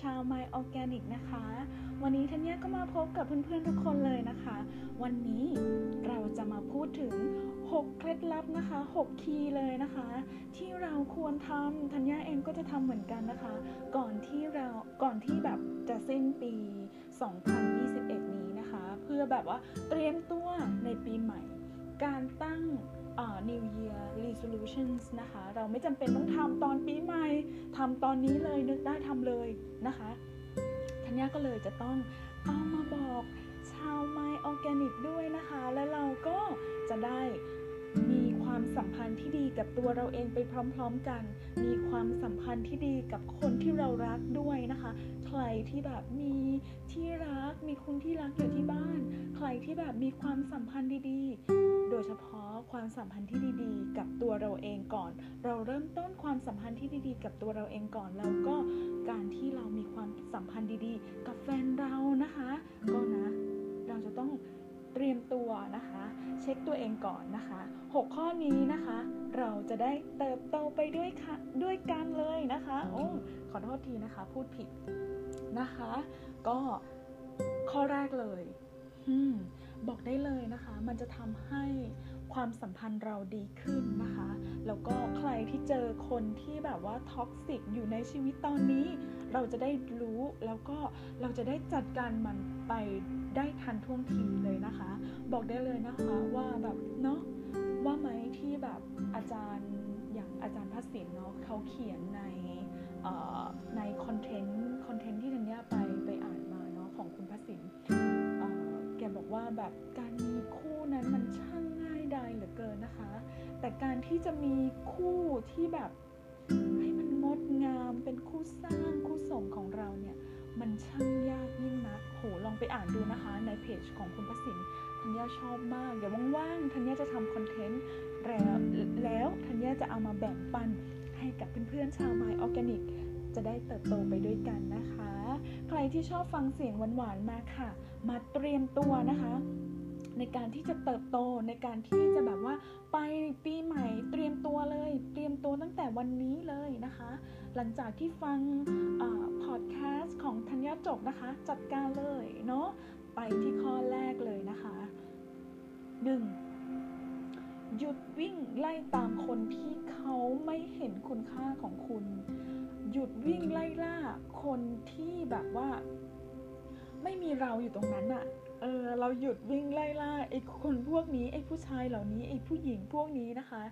ชาว My Organic นะคะวันนี้ธัญญาก็มาพบกับเพื่อนๆทุกคนเลยนะคะวันนี้เราจะมาพูดถึง6เคล็ดลับนะคะ6คีย์เลยนะคะที่เราควรทำธัญญาเองก็จะทำเหมือนกันนะคะก่อนที่แบบจะสิ้นปี2021นี้นะคะเพื่อแบบว่าเตรียมตัวในปีใหม่การตั้งNew Year Resolutions นะคะเราไม่จำเป็นต้องทำตอนปีใหม่ทำตอนนี้เลยนึกได้ทำเลยนะคะธัญญาก็เลยจะต้องเอามาบอกชาว My Organic ด้วยนะคะและเราก็จะได้มีความสัมพันธ์ที่ดีกับตัวเราเองไปพร้อมๆกันมีความสัมพันธ์ที่ดีกับคนที่เรารักด้วยนะคะใครที่แบบมีที่รักมีคนที่รักอยู่ที่บ้านใครที่แบบมีความสัมพันธ์ดีๆโดยเฉพาะความสัมพันธ์ที่ดีๆกับตัวเราเองก่อนเราเริ่มต้นความสัมพันธ์ที่ดีๆกับตัวเราเองก่อนแล้วก็การที่เรามีความสัมพันธ์ดีๆกับแฟนเรานะคะก็นะเราจะต้องเตรียมตัวนะคะเช็คตัวเองก่อนนะคะ6ข้อนี้นะคะเราจะได้เติบโตไปด้วยค่ะด้วยกันเลยนะคะโอ้ขอโทษทีนะคะพูดผิดนะคะก็ข้อแรกเลยบอกได้เลยนะคะมันจะทำให้ความสัมพันธ์เราดีขึ้นนะคะแล้วก็ใครที่เจอคนที่แบบว่าท็อกซิกอยู่ในชีวิตตอนนี้เราจะได้รู้แล้วก็เราจะได้จัดการมันไปได้ทันท่วงทีเลยนะคะบอกได้เลยนะคะว่าแบบเนาะว่าไหมที่แบบอาจารย์อย่างอาจารย์พัชศิลป์เนาะเขาเขียนในคอนเทนต์ที่ธัญญาไปอ่านมาเนาะของคุณพัชศิลป์แกบอกว่าแบบการมีคู่นั้นมันช่างง่ายดายเหลือเกินนะคะแต่การที่จะมีคู่ที่แบบให้มันงดงามเป็นคู่สร้างคู่สมของเราเนี่ยมันช่างยากยิ่งนักโหลองไปอ่านดูนะคะในเพจของคุณพระสินธัญญาชอบมากเดี๋ยวว่างๆธัญญาจะทำคอนเทนต์แล้วธัญญาจะเอามาแบ่งปันให้กับเพื่อนๆชาว My Organic จะได้เติบโตไปด้วยกันนะคะใครที่ชอบฟังเสียงหวานๆมาค่ะมาเตรียมตัวนะคะในการที่จะเติบโตในการที่จะแบบว่าไปปีใหม่เตรียมตัวเลยเตรียมตัวตั้งแต่วันนี้เลยนะคะหลังจากที่ฟังพอดแคสต์ของธัญญาจบนะคะจัดการเลยเนาะไปที่ข้อแรกเลยนะคะ 1. หยุดวิ่งไล่ตามคนที่เขาไม่เห็นคุณค่าของคุณหยุดวิ่งไล่ล่าคนที่แบบว่าไม่มีเราอยู่ตรงนั้นอะเราหยุดวิ่งไล่ล่าไอ้คนพวกนี้ไอ้ผู้ชายเหล่านี้ไอ้ผู้หญิงพวกนี้นะคะ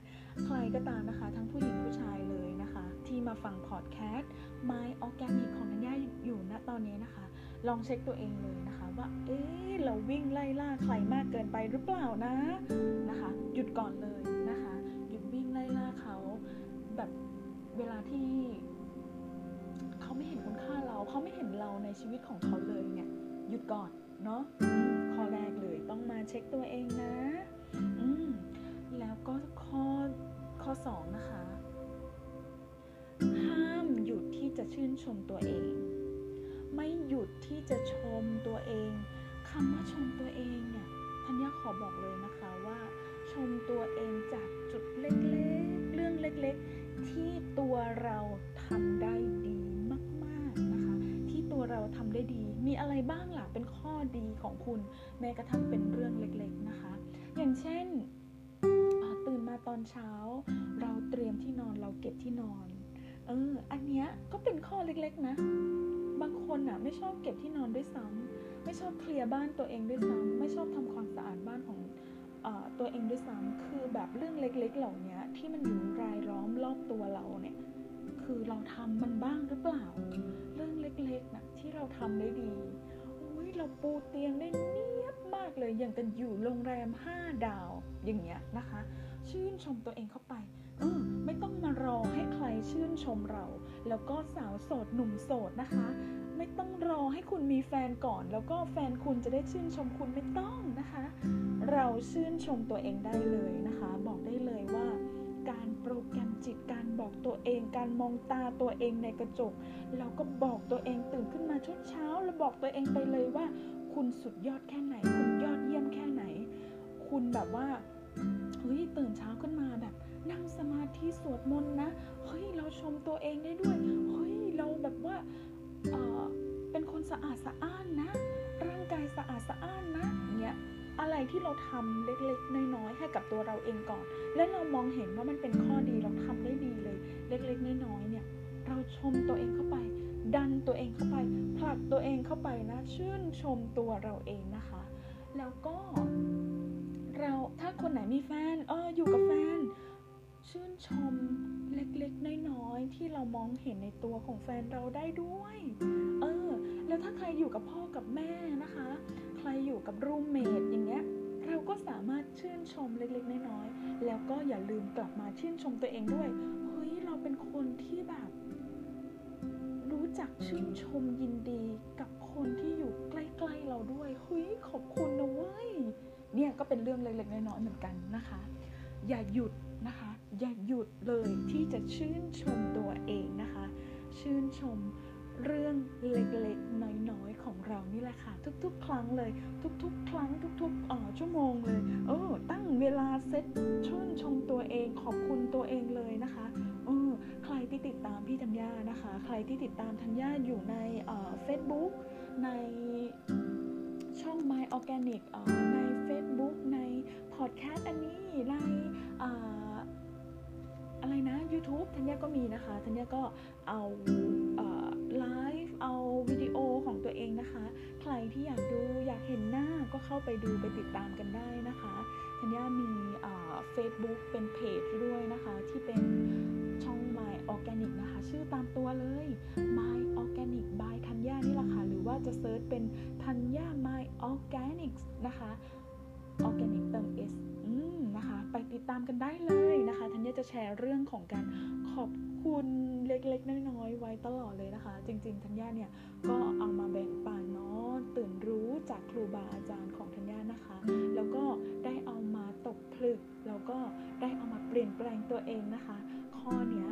ใครก็ตามนะคะทั้งผู้หญิงผู้ชายเลยนะคะที่มาฟังพอดแคสต์ My Organic ของธัญญาอยู่ณตอนนี้นะคะลองเช็คตัวเองเลยนะคะว่าเอ๊ะเราวิ่งไล่ล่าใครมากเกินไปหรือเปล่านะนะคะหยุดก่อนเลยนะคะหยุดวิ่งไล่ล่าเขาแบบเวลาที่เขาไม่เห็นคุณค่าเราเขาไม่เห็นเราในชีวิตของเขาเลยเนี่ยหยุดก่อนเนาะข้อแรกเลยต้องมาเช็คตัวเองนะแล้วก็ข้อ2นะคะห้ามหยุดที่จะชื่นชมตัวเองไม่หยุดที่จะชมตัวเองคำว่าชมตัวเองเนี่ยธัญญาขอบอกเลยนะคะว่าชมตัวเองจากจุดเล็กๆเรื่องเล็กๆที่ตัวเราทำได้ดีเราทำได้ดีมีอะไรบ้างล่ะเป็นข้อดีของคุณแม้กระทั่งเป็นเรื่องเล็กๆนะคะอย่างเช่นตื่นมาตอนเช้าเราเตรียมที่นอนเราเก็บที่นอนอันเนี้ยก็เป็นข้อเล็กๆนะบางคนอ่ะไม่ชอบเก็บที่นอนด้วยซ้ำไม่ชอบเคลียร์บ้านตัวเองด้วยซ้ำไม่ชอบทำความสะอาดบ้านของตัวเองด้วยซ้ำคือแบบเรื่องเล็กๆเหล่านี้ที่มันอยู่รายล้อมรอบตัวเราเนี่ยคือเราทำมันบ้างหรือเปล่าเรื่องเล็กๆนะที่เราทำได้ดีอุ้ยเราปูเตียงได้เนียบมากเลยอย่างกันอยู่โรงแรม5ดาวอย่างเงี้ยนะคะชื่นชมตัวเองเข้าไปไม่ต้องมารอให้ใครชื่นชมเราแล้วก็สาวโสดหนุ่มโสดนะคะไม่ต้องรอให้คุณมีแฟนก่อนแล้วก็แฟนคุณจะได้ชื่นชมคุณไม่ต้องนะคะเราชื่นชมตัวเองได้เลยนะคะบอกได้เลยว่าการโปรแกรมจิตการบอกตัวเองการมองตาตัวเองในกระจกแล้วก็บอกตัวเองตื่นขึ้นมาทุกเช้าแล้วบอกตัวเองไปเลยว่าคุณสุดยอดแค่ไหนคุณยอดเยี่ยมแค่ไหนคุณแบบว่าเฮ้ยตื่นเช้าขึ้นมาแบบนั่งสมาธิสวดมนต์นะเฮ้ยเราชมตัวเองได้ด้วยเฮ้ยเราแบบว่า เป็นคนสะอาดสะอ้านนะร่างกายสะอาดสะอ้านนะเนี่ยอะไรที่เราทำเล็กๆน้อยๆให้กับตัวเราเองก่อนและเรามองเห็นว่ามันเป็นข้อดีเราทำได้ดีเลยเล็กๆน้อยๆเนี่ยเราชมตัวเองเข้าไปดันตัวเองเข้าไปผลักตัวเองเข้าไปนะชื่นชมตัวเราเองนะคะแล้วก็เราถ้าคนไหนมีแฟนอยู่กับแฟนชื่นชมเล็กๆน้อยๆที่เรามองเห็นในตัวของแฟนเราได้ด้วยแล้วถ้าใครอยู่กับพ่อกับแม่นะคะใครอยู่กับรูมเมทอย่างเงี้ยเราก็สามารถชื่นชมเล็กๆน้อยๆแล้วก็อย่าลืมกลับมาชื่นชมตัวเองด้วยเฮ้ยเราเป็นคนที่แบบรู้จักชื่นชมยินดีกับคนที่อยู่ใกล้ๆเราด้วยเฮ้ยขอบคุณนะเว้ยเนี่ยก็เป็นเรื่องเล็กๆน้อยๆเหมือนกันนะคะอย่าหยุดนะคะอย่าหยุดเลยที่จะชื่นชมตัวเองนะคะชื่นชมเรื่องเล็กๆน้อยๆของเรานี่แหละค่ะทุกๆครั้งเลยทุกๆครั้งทุกๆชั่วโมงเลยตั้งเวลาเซตชื่นชมตัวเองขอบคุณตัวเองเลยนะคะใครที่ติดตามพี่ธัญญานะคะใครที่ติดตามธัญญาอยู่ในFacebook ในช่อง My Organic ใน Facebook ใน Podcast อันนี้ในอะไรนะ YouTube ธัญญาก็มีนะคะธัญญาก็เอาไลฟ์เอาวิดีโอของตัวเองนะคะใครที่อยากดูอยากเห็นหน้าก็เข้าไปดูไปติดตามกันได้นะคะธัญญามีFacebook เป็นเพจด้วยนะคะที่เป็นช่อง My Organic นะคะชื่อตามตัวเลย My Organic by ธัญญานี่แหละค่ะหรือว่าจะเซิร์ชเป็นธัญญา My Organic นะคะ Organic เติม S นะคะไปติดตามกันได้เลยนะคะธัญญาจะแชร์เรื่องของการขอบคุณเล็กๆน้อยๆไว้ตลอดเลยนะคะจริงๆธัญญาเนี่ยก็เอามาแบ่งปันเนาะตื่นรู้จากครูบาอาจารย์ของธัญญานะคะแล้วก็ได้เอามาตกผลึกแล้วก็ได้เอามาเปลี่ยนแปลงตัวเองนะคะข้อเนี้ย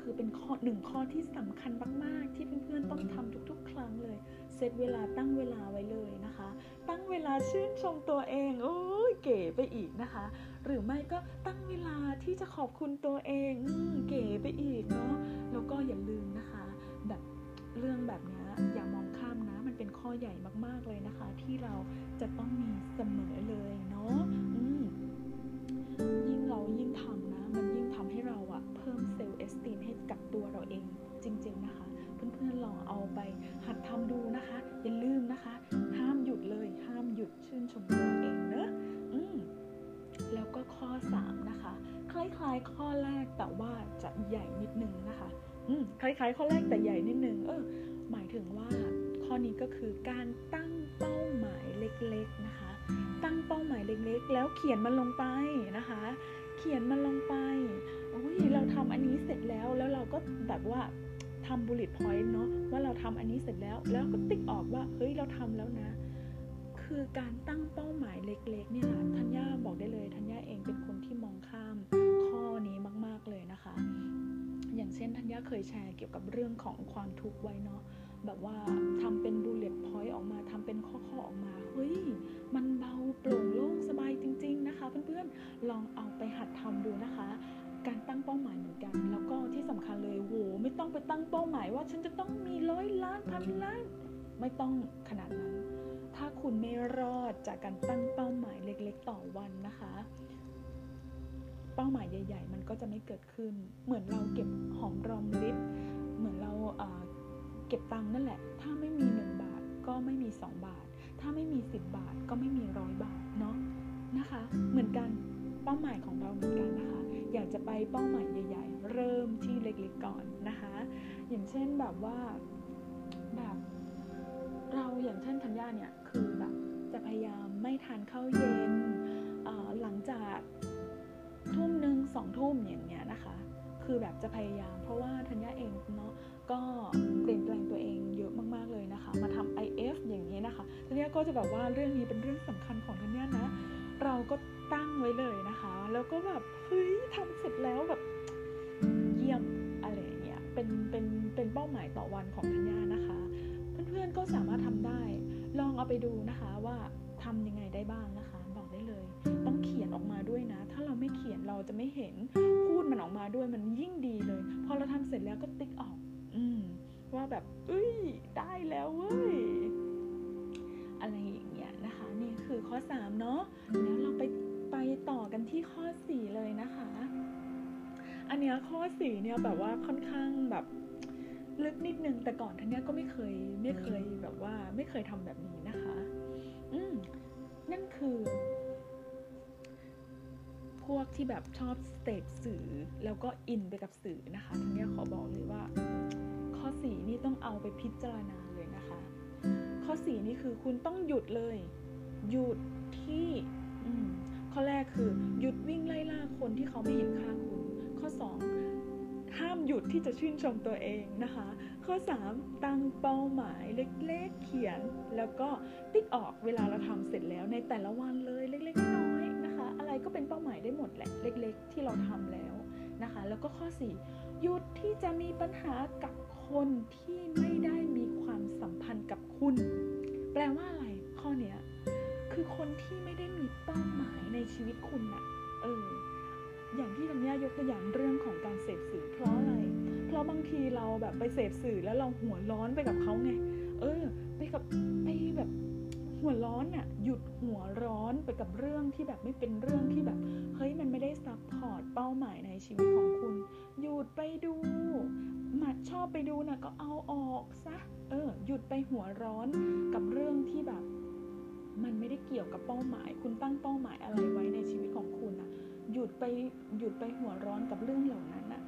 คือเป็นข้อ1ข้อที่สำคัญมากๆที่เพื่อนๆต้องทำทุกๆครั้งเลยเซตเวลาตั้งเวลาไว้เลยนะคะตั้งเวลาชื่นชมตัวเองโอ้ยเก๋ไปอีกนะคะหรือไม่ก็ตั้งเวลาที่จะขอบคุณตัวเองเก๋ไปอีกเนาะแล้วก็อย่าลืมนะคะแบบเรื่องแบบนี้อย่ามองข้ามนะมันเป็นข้อใหญ่มากๆเลยนะคะที่เราจะต้องมีเสมอเลยเนาะยิ่งเรายิ่งทำนะมันยิ่งทำให้เราอะเพิ่มเซลล์เอสติมให้กับตัวเราเองจริงๆนะคะเพื่อนๆลองเอาไปหัดทำดูนะคะอย่าลืมนะคะห้ามหยุดเลยห้ามหยุดชื่นชมตัวเองเนอะแล้วก็ข้อ3นะคะคล้ายๆข้อแรกแต่ว่าจะใหญ่นิดนึงนะคะคล้ายๆข้อแรกแต่ใหญ่นิดนึงหมายถึงว่าข้อนี้ก็คือการตั้งเป้าหมายเล็กๆนะคะตั้งเป้าหมายเล็กๆแล้วเขียนมันลงไปนะคะเขียนมันลงไปเราทำอันนี้เสร็จแล้วเราก็แบบว่าทำ bullet point เนาะว่าเราทำอันนี้เสร็จแล้วก็ติ๊กออกว่าเฮ้ยเราทำแล้วนะคือการตั้งเป้าหมายเล็กๆเนี่ยธัญญาบอกได้เลยธัญญาเองเป็นคนที่มองข้ามข้อนี้มากๆเลยนะคะอย่างเช่นธัญญาเคยแชร์เกี่ยวกับเรื่องของความทุกข์ไว้เนาะแบบว่าทำเป็น bullet point ออกมาทำเป็นข้อๆออกมาเฮ้ยมันเบาโปร่งโล่งสบายจริงๆนะคะเพื่อนๆลองเอาไปหัดทำดูนะคะการตั้งเป้าหมายเหมือนกันแล้วก็ที่สำคัญเลยโหไม่ต้องไปตั้งเป้าหมายว่าฉันจะต้องมี100 ล้าน1,000 ล้านไม่ต้องขนาดนั้นถ้าคุณไม่รอดจากการตั้งเป้าหมายเล็กๆต่อวันนะคะเป้าหมายใหญ่ๆมันก็จะไม่เกิดขึ้นเหมือนเราเก็บหอมรอมริบเหมือนเราเก็บตังค์นั่นแหละถ้าไม่มี1 บาทก็ไม่มี2 บาทถ้าไม่มี10 บาทก็ไม่มี100 บาทเนาะนะคะเหมือนกันเป้าหมายของเราเหมือนกันนะคะอยากจะไปเป้าหมายใหญ่ๆเริ่มที่เล็กๆก่อนนะคะอย่างเช่นแบบว่าแบบเราอย่างเช่นธัญญาเนี่ยคือแบบจะพยายามไม่ทานข้าวเย็นหลังจาก20:00 น 20:00 นอย่างเงี้ยนะคะคือแบบจะพยายามเพราะว่าธัญญาเองเนาะก็เปลี่ยนแปลงตัวเองเยอะมากๆเลยนะคะมาทำ IF อย่างเงี้ยนะคะธัญญาก็จะแบบว่าเรื่องนี้เป็นเรื่องสำคัญของธัญญานะเราก็ตั้งไว้เลยนะคะแล้วก็แบบเฮ้ยทำเสร็จแล้วแบบเยี่ยมอะไรอย่างเงี้ยเป็นเป้าหมายต่อวันของธัญญานะคะเพื่อนๆก็สามารถทำได้ลองเอาไปดูนะคะว่าทำยังไงได้บ้างนะคะบอกได้เลยต้องเขียนออกมาด้วยนะถ้าเราไม่เขียนเราจะไม่เห็นพูดมันออกมาด้วยมันยิ่งดีเลยพอเราทำเสร็จแล้วก็ติ๊กออก ว่าแบบอุ้ยได้แล้วเว้ยอะไรอย่างเงี้ยนะคะนี่คือข้อ3เนาะแล้วเราไปต่อกันที่ข้อ4เลยนะคะอันเนี้ยข้อ4เนี่ยแบบว่าค่อนข้างแบบลึกนิดนึงแต่ก่อนท่านเนี้ยก็ไม่เคยแบบว่าไม่เคยทำแบบนี้นะคะนั่นคือพวกที่แบบชอบสเตปสื่อแล้วก็อินไปกับสื่อนะคะท่านเนี้ยขอบอกเลยว่าข้อ4นี่ต้องเอาไปพิจารณาเลยนะคะข้อ4นี่คือคุณต้องหยุดเลยหยุดที่ข้อแรกคือหยุดวิ่งไล่ล่าคนที่เขาไม่เห็นค่าคุณข้อ2ห้ามหยุดที่จะชื่นชมตัวเองนะคะข้อ3ตั้งเป้าหมายเล็กๆเขียนแล้วก็ติ๊กออกเวลาเราทำเสร็จแล้วในแต่ละวันเลยเล็กๆน้อยๆนะคะอะไรก็เป็นเป้าหมายได้หมดแหละเล็กๆที่เราทำแล้วนะคะแล้วก็ข้อ4หยุดที่จะมีปัญหากับคนที่ไม่ได้มีความสัมพันธ์กับคุณแปลว่าอะไรข้อเนี้ยคือคนที่ไม่ได้มีเป้าหมายในชีวิตคุณน่ะอย่างที่ธัญญายกตัวอย่างเรื่องของการเสพสื่อเพราะอะไรเพราะบางทีเราแบบไปเสพสื่อแล้วเราหัวร้อนไปกับเขาไงไปแบบหัวร้อนน่ะหยุดหัวร้อนไปกับเรื่องที่แบบไม่เป็นเรื่องที่แบบเฮ้ยมันไม่ได้ซัพพอร์ตเป้าหมายในชีวิตของคุณหยุดไปดูมัดชอบไปดูน่ะก็เอาออกซะหยุดไปหัวร้อนกับเรื่องที่แบบมันไม่ได้เกี่ยวกับเป้าหมายคุณตั้งเป้าหมายอะไรไว้ในชีวิตของคุณน่ะหยุดไปหัวร้อนกับเรื่องเหล่านั้นน่ะ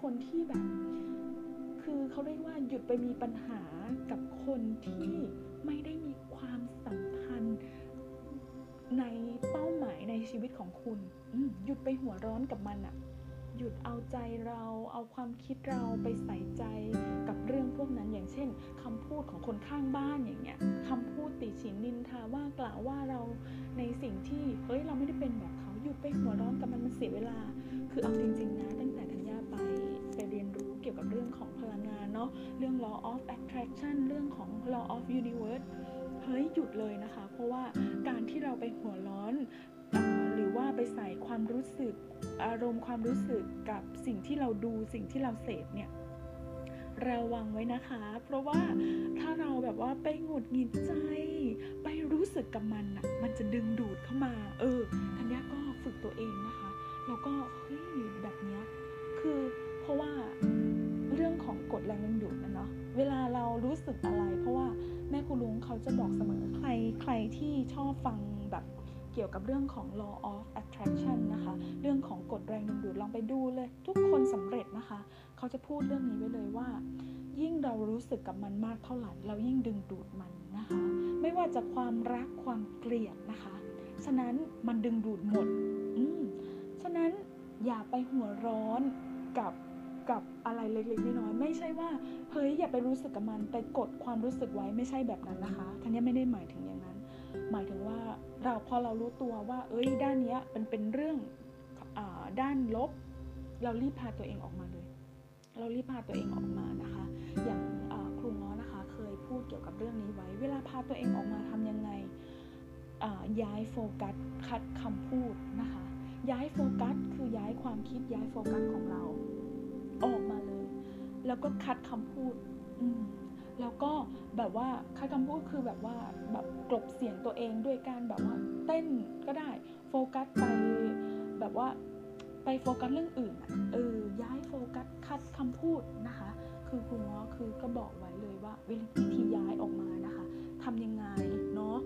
คนที่แบบคือเขาเรียกว่าหยุดไปมีปัญหากับคนที่ไม่ได้มีความสัมพันธ์ในเป้าหมายในชีวิตของคุณหยุดไปหัวร้อนกับมันน่ะหยุดเอาใจเราเอาความคิดเราไปใส่ใจกับเรื่องพวกนั้นอย่างเช่นคำพูดของคนข้างบ้านอย่างเงี้ยคำพูดติฉินนินทาว่ากล่าวว่าเราในสิ่งที่เฮ้ยเราไม่ได้เป็นแบบเขาหยุดไปหัวร้อนกับมันเสียเวลาคือเอาจริงๆนะตั้งแต่ธัญญาไปเรียนรู้เกี่ยวกับเรื่องของพลังงานเนาะเรื่อง law of attraction เรื่องของ law of universe เฮ้ยหยุดเลยนะคะเพราะว่าการที่เราไปหัวร้อนหรือว่าไปใส่ความรู้สึกอารมณ์ความรู้สึกกับสิ่งที่เราดูสิ่งที่เราเสพเนี่ยระวังไว้นะคะเพราะว่าถ้าเราแบบว่าไปหงุดหงิดใจไปรู้สึกกับมันน่ะมันจะดึงดูดเข้ามาทันยาก็ฝึกตัวเองนะคะแล้วก็เฮ้ยแบบเนี้ยคือเพราะว่าเรื่องของกฎแรงดึงดูดนะเนาะเวลาเรารู้สึกอะไรเพราะว่าแม่ครูลุงเขาจะบอกเสมอใครที่ชอบฟังแบบเกี่ยวกับเรื่องของ law of attraction นะคะเรื่องของกฎแรงดึงดูดลองไปดูเลยทุกคนสำเร็จนะคะเขาจะพูดเรื่องนี้ไว้เลยว่ายิ่งเรารู้สึกกับมันมากเท่าไหร่เรายิ่งดึงดูดมันนะคะไม่ว่าจะความรักความเกลียดนะคะฉะนั้นมันดึงดูดหมดฉะนั้นอย่าไปหัวร้อนกับอะไรเล็กๆน้อยๆไม่ใช่ว่าเฮ้ยอย่าไปรู้สึกกับมันไปกดความรู้สึกไว้ไม่ใช่แบบนั้นนะคะทั้งนี้ไม่ได้หมายถึงอย่างนั้นหมายถึงว่าเราพอเรารู้ตัวว่าด้านนี้มันเป็นเรื่องด้านลบเรารีบพาตัวเองออกมาเลยเรารีบพาตัวเองออกมานะคะอย่างครูง้อนะคะเคยพูดเกี่ยวกับเรื่องนี้ไว้เวลาพาตัวเองออกมาทำยังไงย้ายโฟกัสคัดคำพูดนะคะย้ายโฟกัสคือย้ายความคิดย้ายโฟกัสของเราออกมาเลยแล้วก็คัดคำพูดแล้วก็แบบว่าคัดคำพูดคือแบบว่าแบบกลบเสียงตัวเองด้วยการแบบว่าเต้นก็ได้โฟกัสไปแบบว่าไปโฟกัสเรื่องอื่นย้ายโฟกัสคัดคำพูดนะคะคือครูง้อคือก็บอกไว้เลยว่าวิธีย้ายออกมานะคะทำยังไงเนาะ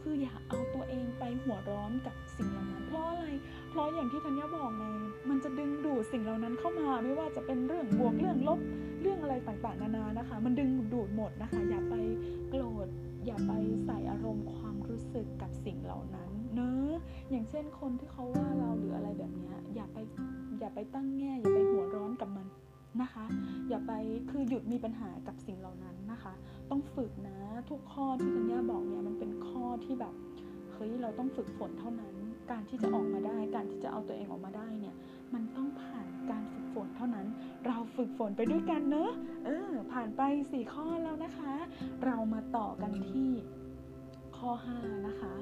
คืออย่าเอาตัวเองไปหัวร้อนกับสิ่งเหล่านั้นเพราะอะไรเพราะอย่างที่ธัญญาบอกไงมันจะดึงดูดสิ่งเหล่านั้นเข้ามาไม่ว่าจะเป็นเรื่องบวกเรื่องลบเรื่องอะไรต่างๆนานานะคะมันดึงดูดหมดนะคะอย่าไปโกรธอย่าไปใส่อารมณ์ความรู้สึกกับสิ่งเหล่านั้นเนอะอย่างเช่นคนที่เขาว่าเราหรืออะไรแบบนี้อย่าไปตั้งแง่อย่าไปหัวร้อนกับมันนะคะอย่าไปคือหยุดมีปัญหากับสิ่งเหล่านั้นนะคะต้องฝึกนะทุกข้อที่ธัญญาบอกเนี่ยมันเป็นข้อที่แบบเฮ้ยเราต้องฝึกฝนเท่านั้นการที่จะออกมาได้การที่จะเอาตัวเองออกมาได้เนี่ยมันต้องผ่านการฝึกฝนเท่านั้นเราฝึกฝนไปด้วยกันเนอะผ่านไป4ข้อแล้วนะคะเรามาต่อกันที่ข้อ5นะคะ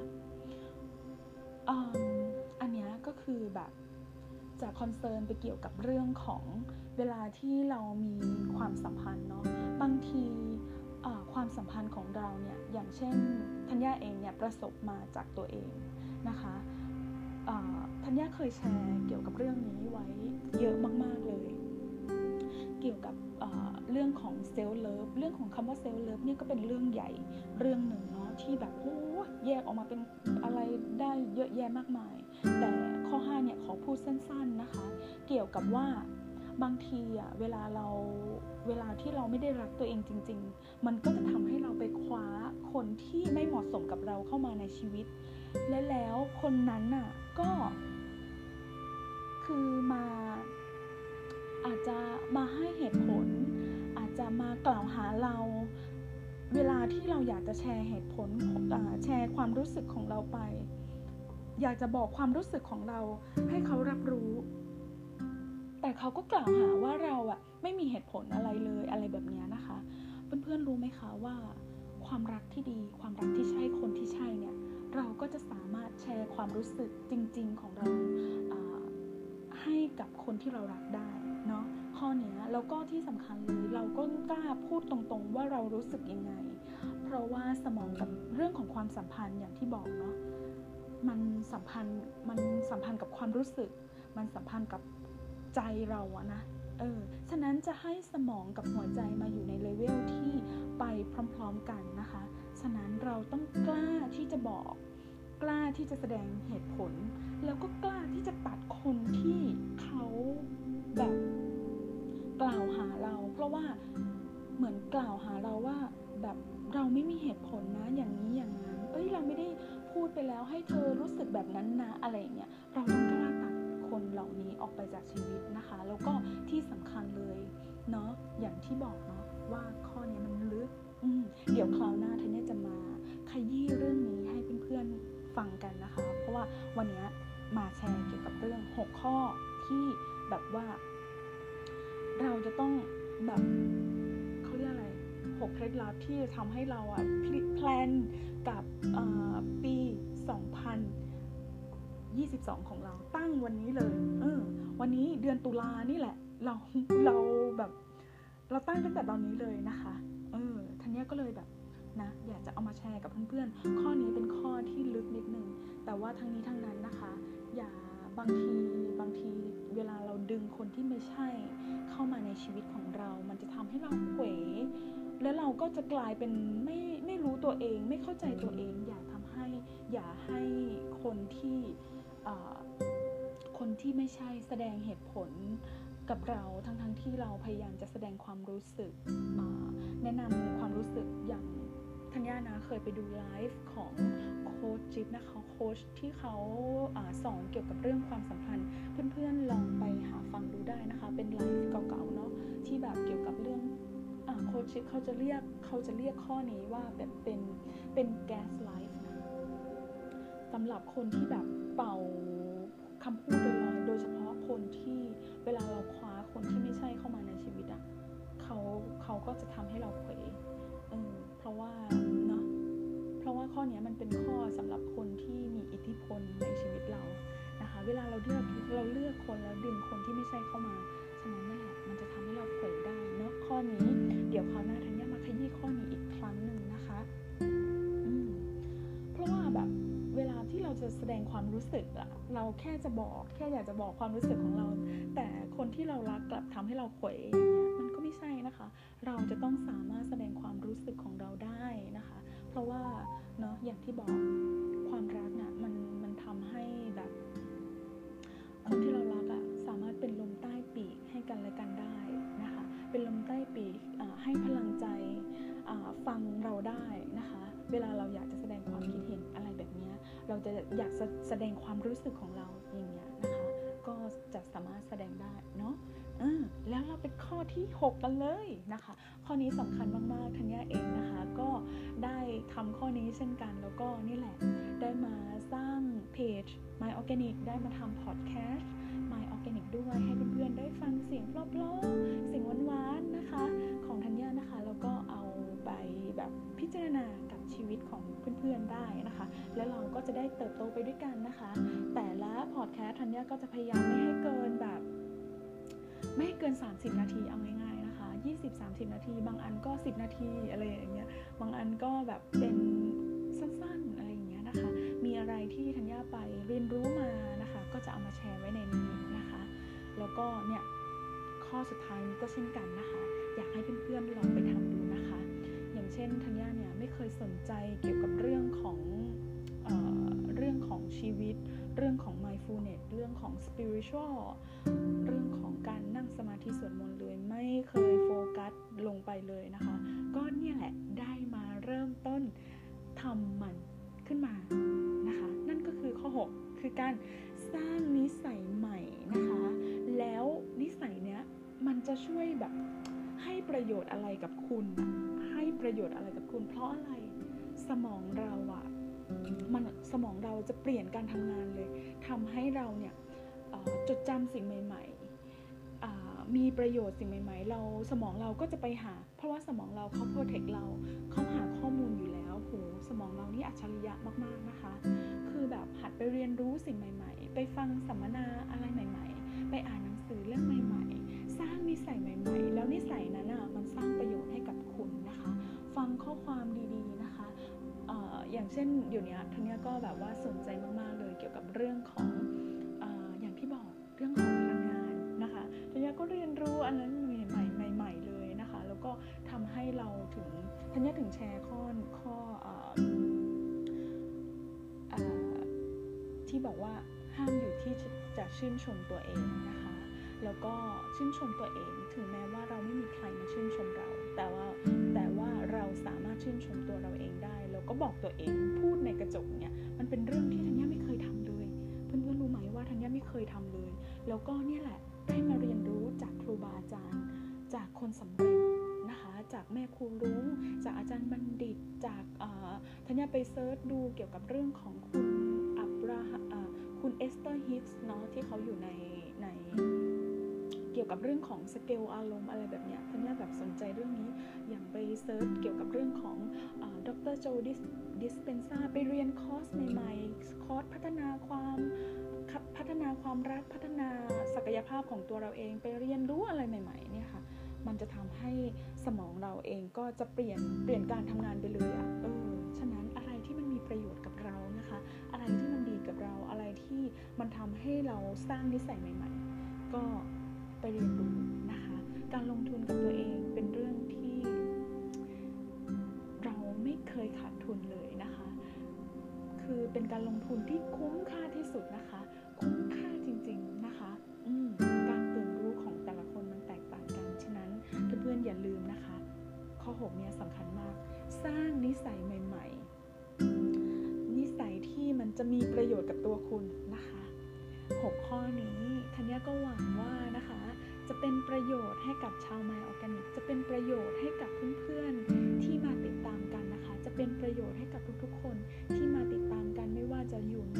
อันนี้ก็คือแบบ จะคอนเซิร์นไปเกี่ยวกับเรื่องของเวลาที่เรามีความสัมพันธ์เนาะบางทีความสัมพันธ์ของเราเนี่ยอย่างเช่นธัญญาเองเนี่ยประสบมาจากตัวเองนะคะธัญญาเคยแชร์เกี่ยวกับเรื่องนี้ไว้เยอะมากๆเลยเกี่ยวกับเรื่องของเซลฟ์เลิฟเรื่องของคำว่าเซลฟ์เลิฟเนี่ยก็เป็นเรื่องใหญ่เรื่องหนึ่งเนาะที่แบบโอ้แยกออกมาเป็นอะไรได้เยอะแยะมากมายแต่ข้อ5เนี่ยขอพูดสั้นๆนะคะเกี่ยวกับว่าบางทีอะเวลาที่เราไม่ได้รักตัวเองจริงๆมันก็จะทำให้เราไปคว้าคนที่ไม่เหมาะสมกับเราเข้ามาในชีวิตแล้วคนนั้นน่ะก็คือมาอาจจะมาให้เหตุผลอาจจะมากล่าวหาเราเวลาที่เราอยากจะแชร์เหตุผลแชร์ความรู้สึกของเราไปอยากจะบอกความรู้สึกของเราให้เขารับรู้แต่เขาก็กล่าวหาว่าเราอะไม่มีเหตุผลอะไรเลยอะไรแบบนี้นะคะเพื่อนๆรู้ไหมคะว่าความรักที่ดีความรักที่ใช่คนที่ใช่เนี่ยเราก็จะสามารถแชร์ความรู้สึกจริงๆของเราให้กับคนที่เรารักได้เนาะข้อนี้แล้วก็ที่สำคัญเลยเราก็กล้าพูดตรงๆว่าเรารู้สึกยังไงเพราะว่าสมองกับเรื่องของความสัมพันธ์อย่างที่บอกเนาะมันสัมพันธ์กับความรู้สึกมันสัมพันธ์กับใจเราอะนะฉะนั้นจะให้สมองกับหัวใจมาอยู่ในเลเวลที่ไปพร้อมๆกันนะคะฉะนั้นเราต้องกล้าที่จะบอกกล้าที่จะแสดงเหตุผลแล้วก็กล้าที่จะตัดคนที่เขาแบบกล่าวหาเราเพราะว่าเหมือนกล่าวหาเราว่าแบบเราไม่มีเหตุผลนะอย่างนี้อย่างนั้นเราไม่ได้พูดไปแล้วให้เธอรู้สึกแบบนั้นนะอะไรอย่างเงี้ยเราต้องกล้าตัดคนเหล่านี้ออกไปจากชีวิตนะคะแล้วก็ที่สำคัญเลยเนาะอย่างที่บอกเนาะว่าข้อนี้มันลึกเดี๋ยวคราวหน้าธัญญาจะมาขยี้เรื่องนี้ให้เพื่อนๆฟังกันนะคะเพราะว่าวันนี้มาแชร์เกี่ยวกับเรื่อง6ข้อที่แบบว่าเราจะต้องแบบเขาเรียกอะไร6เคล็ดลับที่จะทำให้เราอ่ะแพลนกับปี2022ของเราตั้งวันนี้เลยวันนี้เดือนตุลานี่แหละเราแบบเราตั้งตั้งแต่ตอนนี้เลยนะคะธัญญาก็เลยแบบนะอยากจะเอามาแชร์กับเพื่อนๆข้อนี้เป็นข้อที่ลึกนิดนึงแต่ว่าทั้งนี้ทั้งนั้นนะคะอย่าบางทีเวลาเราดึงคนที่ไม่ใช่เข้ามาในชีวิตของเรามันจะทำให้เราเขวแล้วเราก็จะกลายเป็นไม่รู้ตัวเองไม่เข้าใจตัวเองอย่าให้คนที่ไม่ใช่แสดงเหตุผลกับเราทั้งที่เราพยายามจะแสดงความรู้สึกมาแนะนำความรู้สึกอย่างธัญญานะเคยไปดูไลฟ์ของโค้ชจิ๊บนะคะโค้ชที่เขาสอนเกี่ยวกับเรื่องความสัมพันธ์เพื่อนๆลองไปหาฟังดูได้นะคะเป็นไลฟ์เก่าๆเนาะที่แบบเกี่ยวกับเรื่องโค้ชจิ๊บเขาจะเรียกข้อนี้ว่าแบบเป็นแก๊สไลฟ์สำหรับคนที่แบบเป่าคำพูดลอยๆโดยเฉพาะคนที่เวลาเราคว้าคนที่ไม่ใช่เข้ามาในชีวิตอ่ะเขาก็จะทำให้เราเขวเพราะว่าข้อนี้มันเป็นข้อสำหรับคนที่มีอิทธิพลในชีวิตเรานะคะเวลาเราเลือกคนแล้วดึงคนที่ไม่ใช่เข้ามาฉะนั้นนั่นแหละมันจะทำให้เราเขวได้เนาะข้อนี้เดี๋ยวคราวหน้าธัญญามาขยี้ข้อนี้อีกครั้งนึงนะคะเพราะว่าแบบเวลาที่เราจะแสดงความรู้สึกอะเราแค่อยากจะบอกความรู้สึกของเราแต่คนที่เรารักกลับทำให้เราเขวอย่างเงี้ยมันก็ไม่ใช่นะคะเราจะต้องสามารถแสดงความรู้สึกของเราได้นะคะเพราะว่าเนาะอย่างที่บอกความรักเนี่ยมันทำให้แบบคนที่เรารักอะสามารถเป็นลมใต้ปีกให้กันและกันได้นะคะเป็นลมใต้ปีกให้พลังใจฟังเราได้นะคะเวลาเราอยากจะแสดงความคิดเห็นอะไรแบบนี้เราจะอยากแสดงความรู้สึกของเราอย่างเงี้ยนะคะก็จะสามารถแสดงได้เนาะแล้วเราไปข้อที่6กันเลยนะคะข้อนี้สำคัญมากๆธัญญาเองนะคะก็ได้ทำข้อนี้เช่นกันแล้วก็นี่แหละได้มาสร้างเพจ My Organic ได้มาทำพอดแคสต์ My Organic ด้วยให้เพื่อนๆได้ฟังเสียงเพลาะๆเสียงหวานๆนะคะของธัญญานะคะแล้วก็เอาไปแบบพิจารณากับ ชีวิตของเพื่อนๆได้นะคะและเราก็จะได้เติบโตไปด้วยกันนะคะแต่ละพอดแคสต์ธัญญาก็จะพยายามไม่ให้เกิน30นาทีเอาง่ายๆนะคะ 20-30 นาทีบางอันก็10นาทีอะไรอย่างเงี้ยบางอันก็แบบเป็นสั้นๆอะไรอย่างเงี้ยนะคะมีอะไรที่ธัญญาไปเรียนรู้มานะคะก็จะเอามาแชร์ไว้ในนี้นะคะแล้วก็เนี่ยข้อสุดท้ายนี้ก็เช่นกันนะคะอยากให้เพื่อนๆลองไปทำดูนะคะอย่างเช่นธัญญาเนี่ยไม่เคยสนใจเกี่ยวกับเรื่องของชีวิตเรื่องของ mindfulness เรื่องของ spiritual เรื่องของการนั่งสมาธิสวดมนต์เลยไม่เคยโฟกัสลงไปเลยนะคะก็เนี่ยแหละได้มาเริ่มต้นทำมันขึ้นมานะคะนั่นก็คือข้อ6คือการสร้างนิสัยใหม่นะคะแล้วนิสัยเนี้ยมันจะช่วยแบบให้ประโยชน์อะไรกับคุณให้ประโยชน์อะไรกับคุณเพราะอะไรสมองเราจะเปลี่ยนการทำงานเลยทำให้เราเนี่ยจดจำสิ่งใหม่ๆมีประโยชน์สิ่งใหม่ๆเราสมองเราก็จะไปหาเพราะว่าสมองเราเขาโปรเทคเราเขาหาข้อมูลอยู่แล้วโหสมองเรานี่อัจฉริยะมากๆนะคะคือแบบหัดไปเรียนรู้สิ่งใหม่ๆไปฟังสัมมนาอะไรใหม่ๆไปอ่านหนังสือเรื่องใหม่ๆสร้างนิสัยใหม่ๆแล้วนิสัยนั้นน่ะมันสร้างประโยชน์ให้กับคุณนะคะฟังข้อความดีๆนะคะอย่างเช่นเดี๋ยวนี้ทันเนี่ยก็แบบว่าสนใจมากๆเลยเกี่ยวกับเรื่องของอย่างที่บอกเรื่องของพลังงานนะคะทันเนี่ยก็เรียนรู้อันนั้นใหม่ๆเลยนะคะแล้วก็ทำให้เราถึงทันเนี่ยถึงแชร์ข้อที่บอกว่าห้ามอยู่ที่จะชื่นชมตัวเองนะคะแล้วก็ชื่นชมตัวเองถึงแม้ว่าเราไม่มีใครมาชื่นชมเราแต่ว่าเราสามารถชื่นชมตัวเราเองได้แล้วก็บอกตัวเองพูดในกระจกเนี่ยมันเป็นเรื่องที่ธัญญาไม่เคยทำเลยเพื่อนรู้ไหมว่าธัญญาไม่เคยทำเลยแล้วก็เนี่ยแหละได้มาเรียนรู้จากครูบาอาจารย์จากคนสำเร็จนะคะจากแม่ครูรุ้งจากอาจารย์บัณฑิตจากธัญญาไปเซิร์ชดูเกี่ยวกับเรื่องของคุณเอสเตอร์ฮิกส์เนาะที่เขาอยู่ในเกี่ยวกับเรื่องของสเกลอารมณ์อะไรแบบเนี้ยทันเนี่ยแบบสนใจเรื่องนี้อย่างไปเซิร์ชเกี่ยวกับเรื่องของดร.โจดิสเพนซาไปเรียนคอร์สใหม่ๆคอร์สพัฒนาความรักพัฒนาศักยภาพของตัวเราเองไปเรียนรู้อะไรใหม่ๆเนี่ยค่ะมันจะทำให้สมองเราเองก็จะเปลี่ยนการทำงานไปเลยอ่ะฉะนั้นอะไรที่มันมีประโยชน์กับเรานะคะอะไรที่มันดีกับเราอะไรที่มันทำให้เราสร้างนิสัยใหม่ๆก็ไปเรียนรู้นะคะการลงทุนกับตัวเองเป็นเรื่องที่เราไม่เคยขาดทุนเลยนะคะคือเป็นการลงทุนที่คุ้มค่าที่สุดนะคะคุ้มค่าจริงๆนะคะการตื่นรู้ของแต่ละคนมันแตกต่างกันฉะนั้นเพื่อนๆอย่าลืมนะคะข้อ6เนี่ยสำคัญมากสร้างนิสัยใหม่ๆนิสัยที่มันจะมีประโยชน์กับตัวคุณนะคะ6ข้อนี้ธัญญาก็หวังว่านะคะจะเป็นประโยชน์ให้กับชาวไมล์ออร์แกนิกจะเป็นประโยชน์ให้กับเพื่อนๆที่มาติดตามกันนะคะจะเป็นประโยชน์ให้กับทุกๆคนที่มาติดตามกันไม่ว่าจะอยู่ใน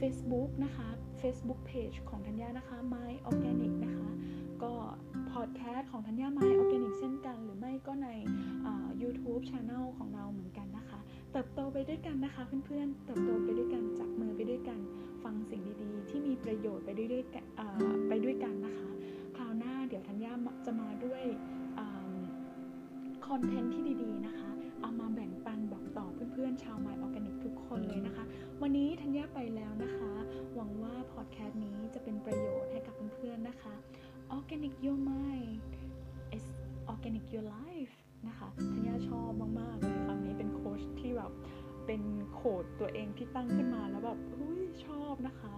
Facebook นะคะ Facebook Page ของธัญญานะคะ My Organic นะคะก็พอดแคสต์ของธัญญา My Organic เช่นกันหรือไม่ก็ในYouTube Channel ของเราเหมือนกันนะคะเติบโตไปด้วยกันนะคะเพื่อนๆเติบโตไปด้วยกันจับมือไปด้วยกันฟังสิ่งดีๆที่มีประโยชน์ไปด้วยกันนะคะคราวหน้าเดี๋ยวธัญญาจะมาด้วยคอนเทนต์ที่ดีๆนะคะเอามาแบ่งปันบอกต่อเพื่อนๆชาวไมล์ออร์แกนิกทุกคนเลยนะคะวันนี้ธัญญาไปแล้วนะคะหวังว่าพอดแคสต์นี้จะเป็นประโยชน์ให้กับเพื่อนๆนะคะ Organic Your Mind is Organic Your Life นะคะธัญญาชอบมากๆเลยคำนี้เป็นโค้ชที่แบบเป็นโค้ดตัวเองที่ตั้งขึ้นมาแล้วแบบชอบนะคะ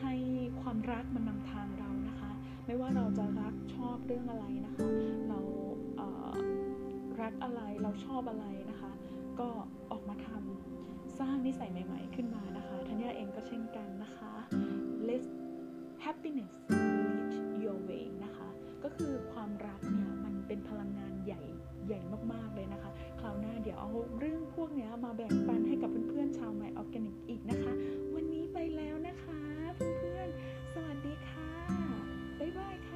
ให้ความรักมันนำทางเรานะคะไม่ว่าเราจะรักชอบเรื่องอะไรนะคะเรารักอะไรเราชอบอะไรนะคะก็ออกมาทำสร้างนิสัยใหม่ๆขึ้นมานะคะธัญญาเองก็เช่นกันนะคะ Let happiness lead your way นะคะก็คือความรักเนี่ยมันเป็นพลังงานใหญ่ใหญ่มากๆเลยนะคะคราวหน้าเดี๋ยวเอาเรื่องพวกนี้มาแบ่งปันให้กับเพื่อนๆชาวไมล์ออร์แกนิกอีกนะคะวันนี้ไปแล้วนะคะเพื่อนๆสวัสดีค่ะบ๊ายบายค่ะ